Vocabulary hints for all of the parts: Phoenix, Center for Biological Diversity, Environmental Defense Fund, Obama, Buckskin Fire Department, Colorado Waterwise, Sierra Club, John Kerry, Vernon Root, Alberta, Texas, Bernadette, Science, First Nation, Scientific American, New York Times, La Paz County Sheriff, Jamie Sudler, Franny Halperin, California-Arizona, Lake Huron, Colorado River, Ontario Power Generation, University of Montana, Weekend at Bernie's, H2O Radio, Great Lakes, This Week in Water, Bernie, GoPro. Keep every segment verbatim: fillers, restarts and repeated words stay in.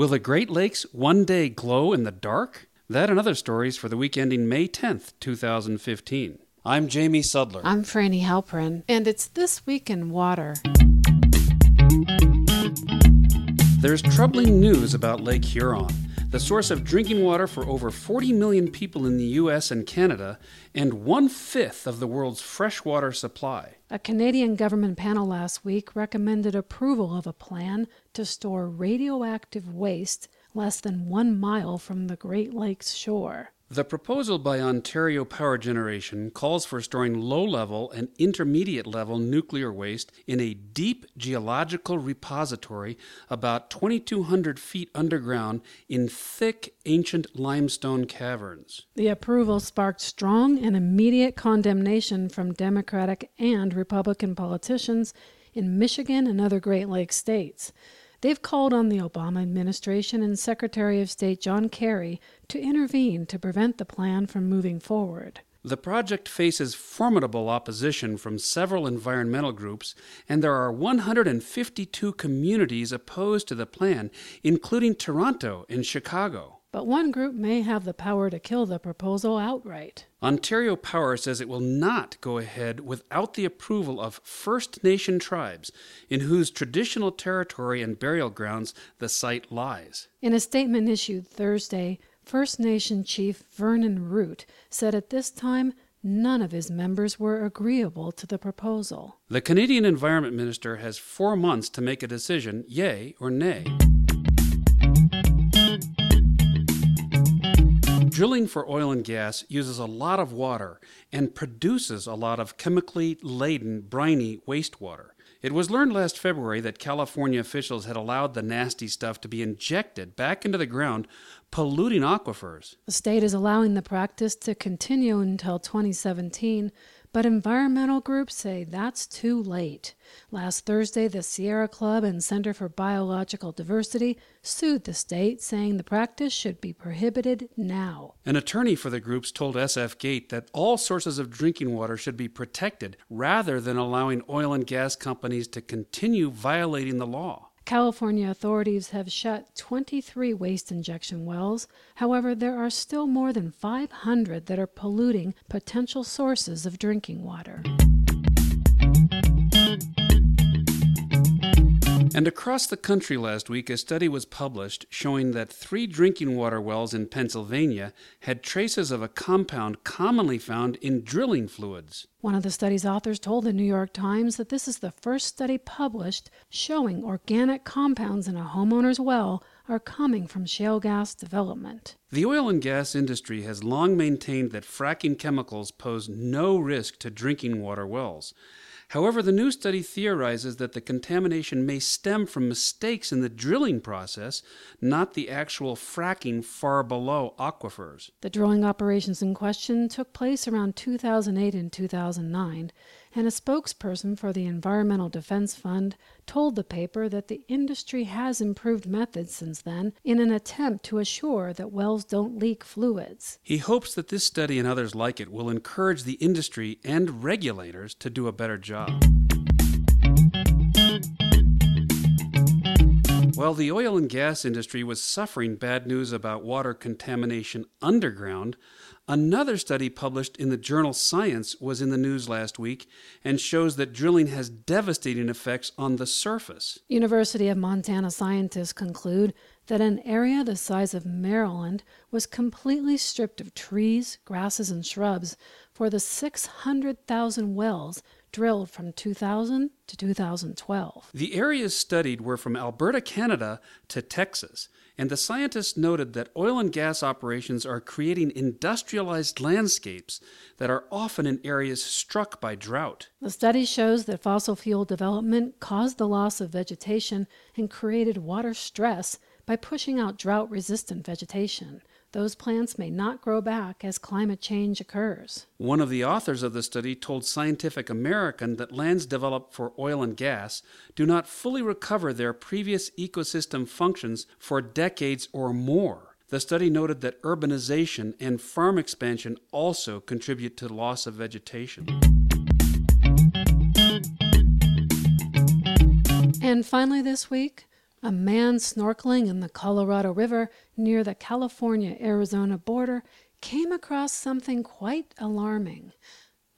Will the Great Lakes one day glow in the dark? That and other stories for the week ending May tenth, twenty fifteen. I'm Jamie Sudler. I'm Franny Halperin, and it's This Week in Water. There's troubling news about Lake Huron, the source of drinking water for over forty million people in the U S and Canada, and one-fifth of the world's freshwater supply. A Canadian government panel last week recommended approval of a plan to store radioactive waste less than one mile from the Great Lakes shore. The proposal by Ontario Power Generation calls for storing low-level and intermediate-level nuclear waste in a deep geological repository about twenty-two hundred feet underground in thick ancient limestone caverns. The approval sparked strong and immediate condemnation from Democratic and Republican politicians in Michigan and other Great Lakes states. They've called on the Obama administration and Secretary of State John Kerry to intervene to prevent the plan from moving forward. The project faces formidable opposition from several environmental groups, and there are one hundred fifty-two communities opposed to the plan, including Toronto and Chicago. But one group may have the power to kill the proposal outright. Ontario Power says it will not go ahead without the approval of First Nation tribes, in whose traditional territory and burial grounds the site lies. In a statement issued Thursday, First Nation Chief Vernon Root said at this time none of his members were agreeable to the proposal. The Canadian Environment Minister has four months to make a decision, yay or nay. Drilling for oil and gas uses a lot of water and produces a lot of chemically laden, briny wastewater. It was learned last February that California officials had allowed the nasty stuff to be injected back into the ground, polluting aquifers. The state is allowing the practice to continue until twenty seventeen, but environmental groups say that's too late. Last Thursday, the Sierra Club and Center for Biological Diversity sued the state, saying the practice should be prohibited now. An attorney for the groups told S F Gate that all sources of drinking water should be protected rather than allowing oil and gas companies to continue violating the law. California authorities have shut twenty-three waste injection wells. However, there are still more than five hundred that are polluting potential sources of drinking water. And across the country last week, a study was published showing that three drinking water wells in Pennsylvania had traces of a compound commonly found in drilling fluids. One of the study's authors told the New York Times that this is the first study published showing organic compounds in a homeowner's well are coming from shale gas development. The oil and gas industry has long maintained that fracking chemicals pose no risk to drinking water wells. However, the new study theorizes that the contamination may stem from mistakes in the drilling process, not the actual fracking far below aquifers. The drilling operations in question took place around two thousand eight and two thousand nine, and a spokesperson for the Environmental Defense Fund told the paper that the industry has improved methods since then in an attempt to assure that wells don't leak fluids. He hopes that this study and others like it will encourage the industry and regulators to do a better job. While the oil and gas industry was suffering bad news about water contamination underground, another study published in the journal Science was in the news last week and shows that drilling has devastating effects on the surface. University of Montana scientists conclude that an area the size of Maryland was completely stripped of trees, grasses, and shrubs for the six hundred thousand wells drilled from two thousand to two thousand twelve. The areas studied were from Alberta, Canada to Texas, and the scientists noted that oil and gas operations are creating industrialized landscapes that are often in areas struck by drought. The study shows that fossil fuel development caused the loss of vegetation and created water stress by pushing out drought-resistant vegetation. Those plants may not grow back as climate change occurs. One of the authors of the study told Scientific American that lands developed for oil and gas do not fully recover their previous ecosystem functions for decades or more. The study noted that urbanization and farm expansion also contribute to loss of vegetation. And finally this week, A man snorkeling in the Colorado River near the California-Arizona border came across something quite alarming,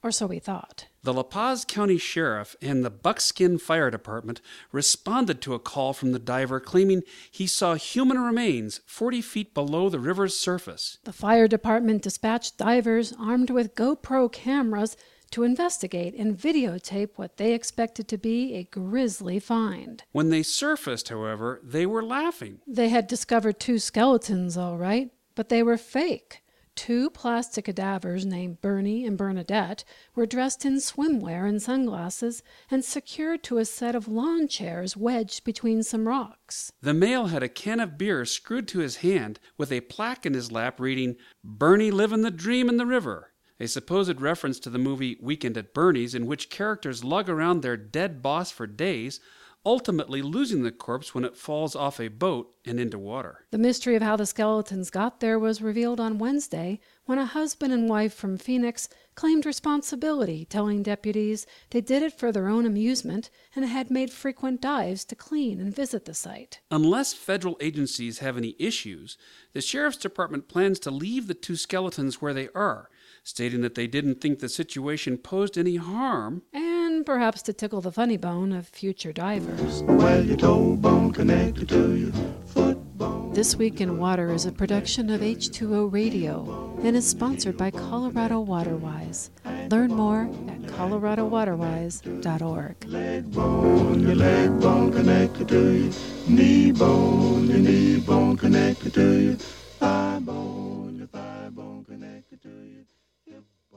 or so we thought. The La Paz County Sheriff and the Buckskin Fire Department responded to a call from the diver claiming he saw human remains forty feet below the river's surface. The fire department dispatched divers armed with GoPro cameras to investigate and videotape what they expected to be a grisly find. When they surfaced, however, they were laughing. They had discovered two skeletons, all right, but they were fake. Two plastic cadavers named Bernie and Bernadette were dressed in swimwear and sunglasses and secured to a set of lawn chairs wedged between some rocks. The male had a can of beer screwed to his hand with a plaque in his lap reading, "Bernie living the dream in the river," a supposed reference to the movie Weekend at Bernie's, in which characters lug around their dead boss for days, ultimately losing the corpse when it falls off a boat and into water. The mystery of how the skeletons got there was revealed on Wednesday when a husband and wife from Phoenix claimed responsibility, telling deputies they did it for their own amusement and had made frequent dives to clean and visit the site. Unless federal agencies have any issues, the sheriff's department plans to leave the two skeletons where they are, stating that they didn't think the situation posed any harm, and perhaps to tickle the funny bone of future divers. Well, your toe bone connected to your foot bone. This Week in Water is a production of H two O Radio and is sponsored by Colorado Waterwise. Learn more at colorado waterwise dot org. Leg bone, your leg bone connected to your knee bone, your knee bone connected to your